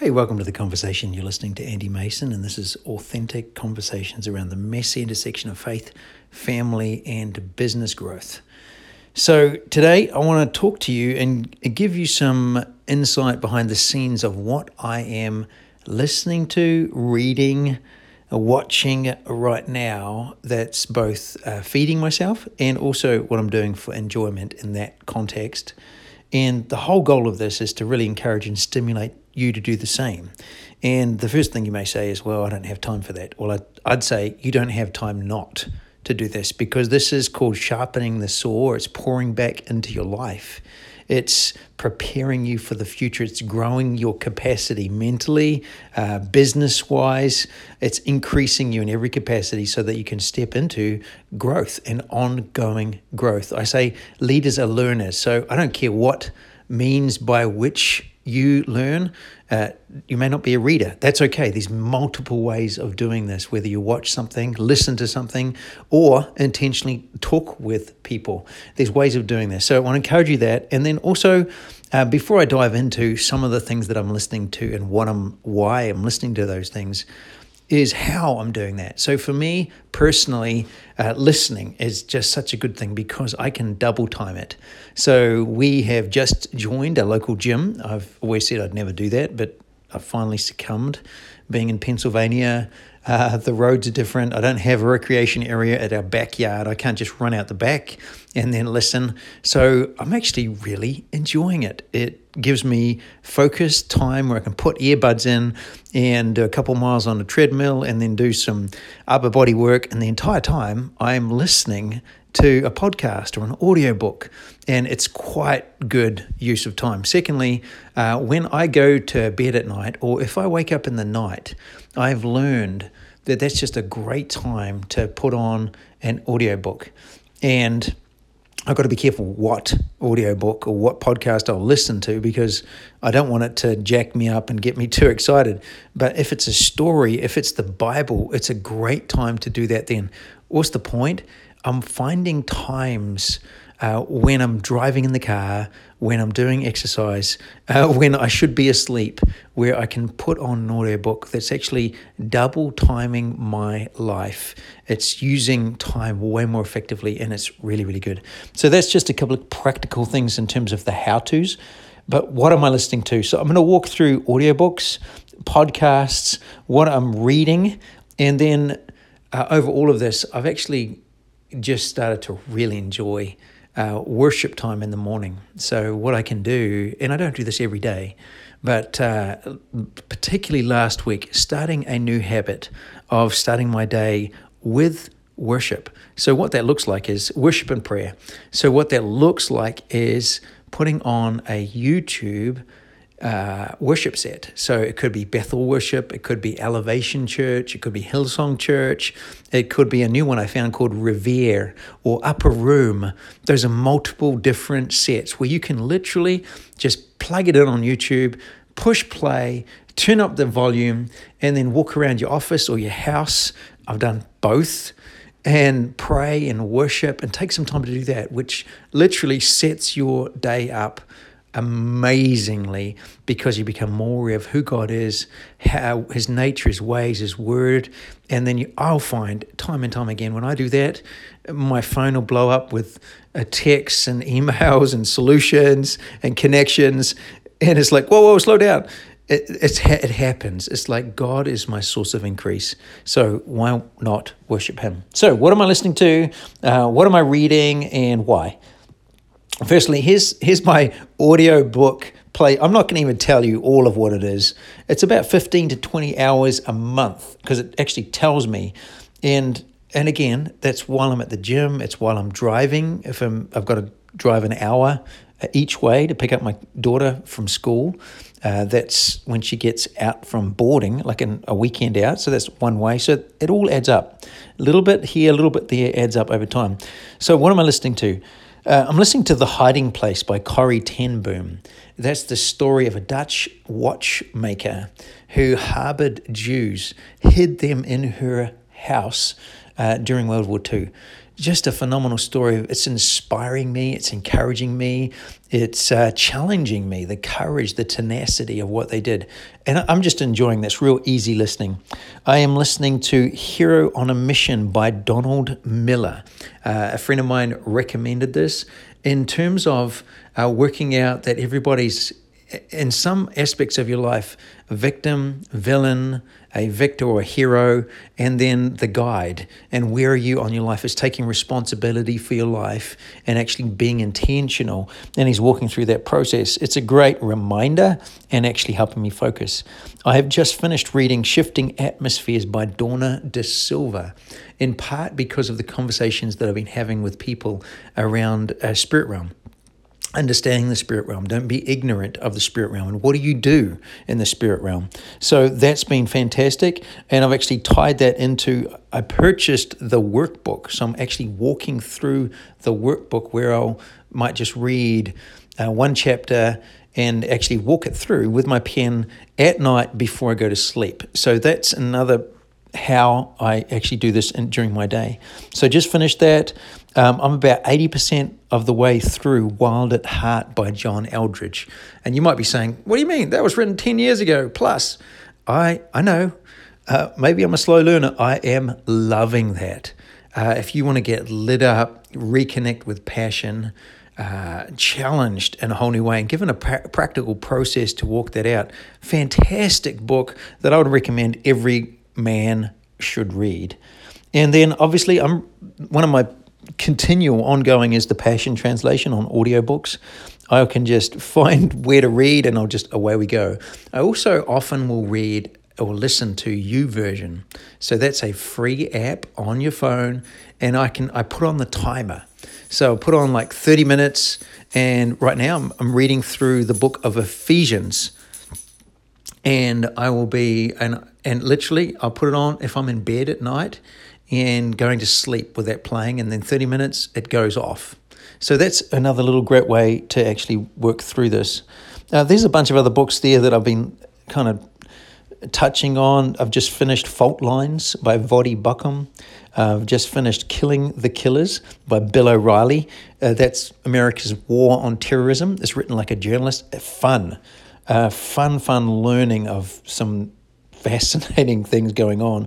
Hey, welcome to The Conversation. You're listening to Andy Mason, and this is authentic conversations around the messy intersection of faith, family, and business growth. So today I want to talk to you and give you some insight behind the scenes of what I am listening to, reading, watching right now that's both feeding myself and also what I'm doing for enjoyment in that context. And the whole goal of this is to really encourage and stimulate you to do the same. And the first thing you may say is, well, I don't have time for that. Well, I'd say you don't have time not to do this, because this is called sharpening the saw. It's pouring back into your life. It's preparing you for the future. It's growing your capacity mentally, business-wise. It's increasing you in every capacity so that you can step into growth and ongoing growth. I say leaders are learners, so I don't care what means by which you learn. You may not be a reader. That's okay. There's multiple ways of doing this, whether you watch something, listen to something, or intentionally talk with people. There's ways of doing this. So I want to encourage you that. And then also, before I dive into some of the things that I'm listening to and why I'm listening to those things, is how I'm doing that. So for me personally, listening is just such a good thing because I can double time it. So we have just joined a local gym. I've always said I'd never do that, but I finally succumbed. Being in Pennsylvania, the roads are different. I don't have a recreation area at our backyard. I can't just run out the back and then listen. So I'm actually really enjoying it. It gives me focused time where I can put earbuds in and do a couple miles on a treadmill and then do some upper body work. And the entire time I'm listening to a podcast or an audiobook, and it's quite good use of time. Secondly, when I go to bed at night, or if I wake up in the night, I've learned that that's just a great time to put on an audiobook. And I've got to be careful what audiobook or what podcast I'll listen to, because I don't want it to jack me up and get me too excited. But if it's a story, if it's the Bible, it's a great time to do that then. What's the point? I'm finding times when I'm driving in the car, when I'm doing exercise, when I should be asleep, where I can put on an audiobook that's actually double timing my life. It's using time way more effectively, and it's really, really good. So that's just a couple of practical things in terms of the how-tos. But what am I listening to? So I'm going to walk through audiobooks, podcasts, what I'm reading, and then over all of this, I've actually just started to really enjoy worship time in the morning. So what I can do, and I don't do this every day, but particularly last week, starting a new habit of starting my day with worship. So what that looks like is worship and prayer. So what that looks like is putting on a YouTube worship set. So it could be Bethel worship, it could be Elevation Church, it could be Hillsong Church, it could be a new one I found called Revere or Upper Room. Those are multiple different sets where you can literally just plug it in on YouTube, push play, turn up the volume, and then walk around your office or your house. I've done both, and pray and worship, and take some time to do that, which literally sets your day up amazingly, because you become more aware of who God is, how his nature, his ways, his word. And then I'll find time and time again when I do that, my phone will blow up with texts and emails and solutions and connections, and it's like, whoa, slow down. It happens. It's like God is my source of increase, so why not worship him? So what am I listening to? What am I reading, and why? Firstly, here's my audiobook play. I'm not going to even tell you all of what it is. It's about 15 to 20 hours a month, because it actually tells me. And again, that's while I'm at the gym. It's while I'm driving. If I've got to drive an hour each way to pick up my daughter from school. That's when she gets out from boarding, like a weekend out. So that's one way. So it all adds up. A little bit here, a little bit there, adds up over time. So what am I listening to? I'm listening to The Hiding Place by Corrie Ten Boom. That's the story of a Dutch watchmaker who harbored Jews, hid them in her house during World War II. just a phenomenal story. It's inspiring me. It's encouraging me. It's challenging me, the courage, the tenacity of what they did. And I'm just enjoying this real easy listening. I am listening to Hero on a Mission by Donald Miller. A friend of mine recommended this in terms of working out that everybody's, in some aspects of your life, a victim, villain, a victor or a hero, and then the guide. And where are you on your life is taking responsibility for your life and actually being intentional. And he's walking through that process. It's a great reminder and actually helping me focus. I have just finished reading Shifting Atmospheres by Dawna De Silva, in part because of the conversations that I've been having with people around spirit realm. Understanding the spirit realm. Don't be ignorant of the spirit realm. And what do you do in the spirit realm? So that's been fantastic. And I've actually tied that into, I purchased the workbook. So I'm actually walking through the workbook where I might just read one chapter and actually walk it through with my pen at night before I go to sleep. So that's another how I actually do this during my day. So just finished that. I'm about 80% of the way through Wild at Heart by John Eldridge. And you might be saying, what do you mean? That was written 10 years ago plus. I know, maybe I'm a slow learner. I am loving that. If you want to get lit up, reconnect with passion, challenged in a whole new way and given a practical process to walk that out, fantastic book that I would recommend every man should read. And then obviously I'm one of my continual ongoing is the Passion Translation on audiobooks. I can just find where to read and I'll just away we go. I also often will read or listen to YouVersion. So that's a free app on your phone and I put on the timer. So I put on like 30 minutes and right now I'm reading through the book of Ephesians. And I will be, and literally I'll put it on if I'm in bed at night and going to sleep with that playing, and then 30 minutes it goes off. So that's another little great way to actually work through this. There's a bunch of other books there that I've been kind of touching on. I've just finished Fault Lines by Voddie Buckham. I've just finished Killing the Killers by Bill O'Reilly. That's America's War on Terrorism. It's written like a journalist. Fun learning of some fascinating things going on.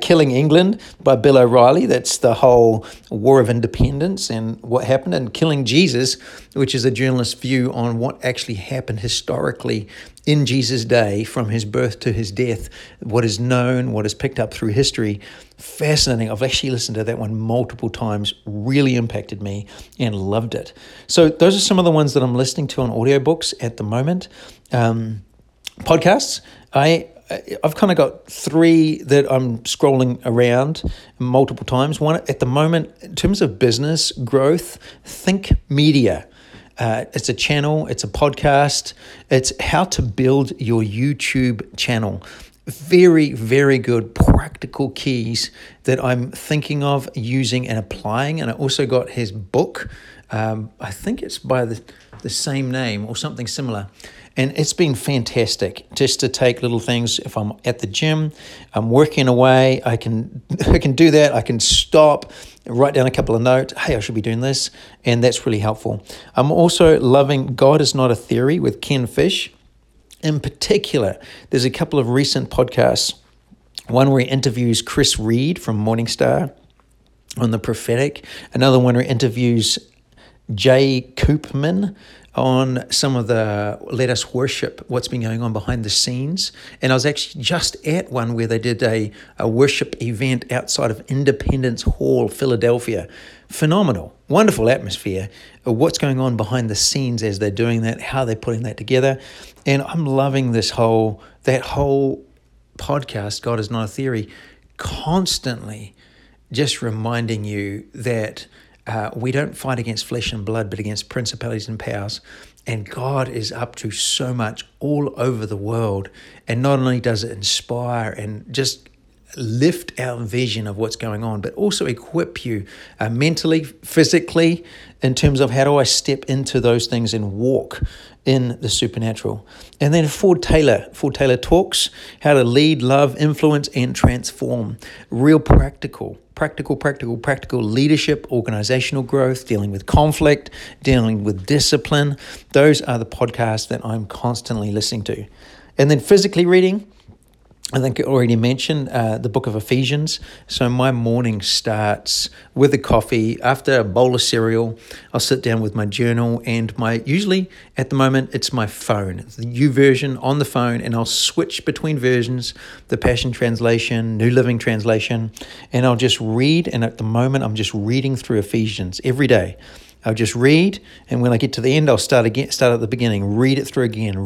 Killing England by Bill O'Reilly. That's the whole War of Independence and what happened. And Killing Jesus, which is a journalist's view on what actually happened historically in Jesus' day from his birth to his death, what is known, what is picked up through history. Fascinating. I've actually listened to that one multiple times, really impacted me and loved it. So those are some of the ones that I'm listening to on audiobooks at the moment. Podcasts. I've kind of got three that I'm scrolling around multiple times. One at the moment, in terms of business growth, Think Media. It's a channel, it's a podcast, it's how to build your YouTube channel. Very, very good practical keys that I'm thinking of using and applying. And I also got his book. I think it's by the same name or something similar. And it's been fantastic just to take little things. If I'm at the gym, I'm working away, I can do that. I can stop, write down a couple of notes. Hey, I should be doing this. And that's really helpful. I'm also loving God is Not a Theory with Ken Fish. In particular, there's a couple of recent podcasts. One where he interviews Chris Reed from Morningstar on the prophetic. Another one where he interviews Jay Koopman on some of the Let Us Worship, what's been going on behind the scenes. And I was actually just at one where they did a worship event outside of Independence Hall, Philadelphia. Phenomenal, wonderful atmosphere. What's going on behind the scenes as they're doing that, how they're putting that together. And I'm loving this whole podcast, God is Not a Theory, constantly just reminding you that we don't fight against flesh and blood, but against principalities and powers. And God is up to so much all over the world. And not only does it inspire and just lift our vision of what's going on, but also equip you mentally, physically, in terms of how do I step into those things and walk in the supernatural. And then Ford Taylor talks how to lead, love, influence, and transform. Real practical. practical leadership, organizational growth, dealing with conflict, dealing with discipline. Those are the podcasts that I'm constantly listening to. And then physically reading, I think I already mentioned the book of Ephesians. So my morning starts with a coffee. After a bowl of cereal, I'll sit down with my journal and my, usually at the moment, it's my phone. It's the YouVersion on the phone, and I'll switch between versions, the Passion Translation, New Living Translation, and I'll just read. And at the moment, I'm just reading through Ephesians every day. I'll just read, and when I get to the end, I'll start at the beginning, read it through again,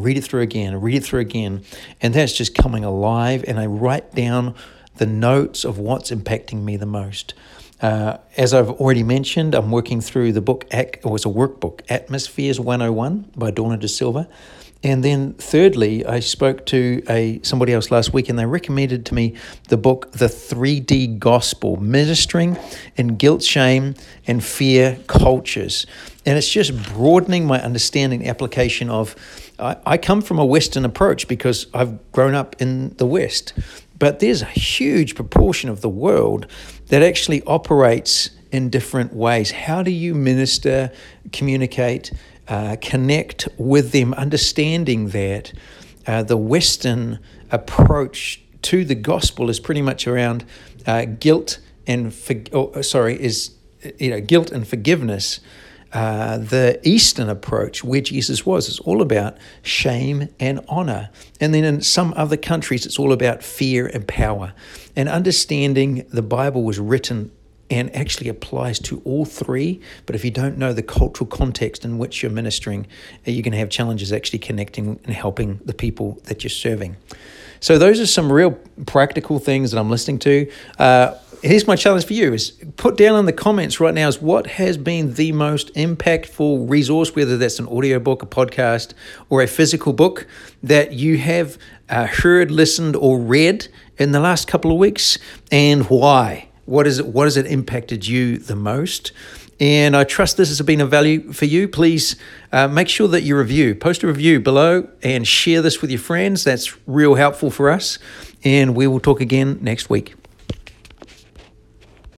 and that's just coming alive, and I write down the notes of what's impacting me the most. As I've already mentioned, I'm working through the book, it's a workbook, Atmospheres 101 by Dawna De Silva. And then thirdly, I spoke to somebody else last week, and they recommended to me the book, The 3D Gospel, Ministering in Guilt, Shame, and Fear Cultures. And it's just broadening my understanding and application of, I come from a Western approach because I've grown up in the West, but there's a huge proportion of the world that actually operates in different ways. How do you minister, communicate, connect with them, understanding that the Western approach to the gospel is pretty much around guilt and forgiveness. The Eastern approach, where Jesus was, is all about shame and honor. And then in some other countries, it's all about fear and power. And understanding the Bible was written and actually applies to all three. But if you don't know the cultural context in which you're ministering, you're going to have challenges actually connecting and helping the people that you're serving. So those are some real practical things that I'm listening to. Here's my challenge for you is put down in the comments right now is what has been the most impactful resource, whether that's an audiobook, a podcast, or a physical book that you have heard, listened, or read in the last couple of weeks, and why. What has it impacted you the most? And I trust this has been of value for you. Please make sure that you review. Post a review below and share this with your friends. That's real helpful for us. And we will talk again next week.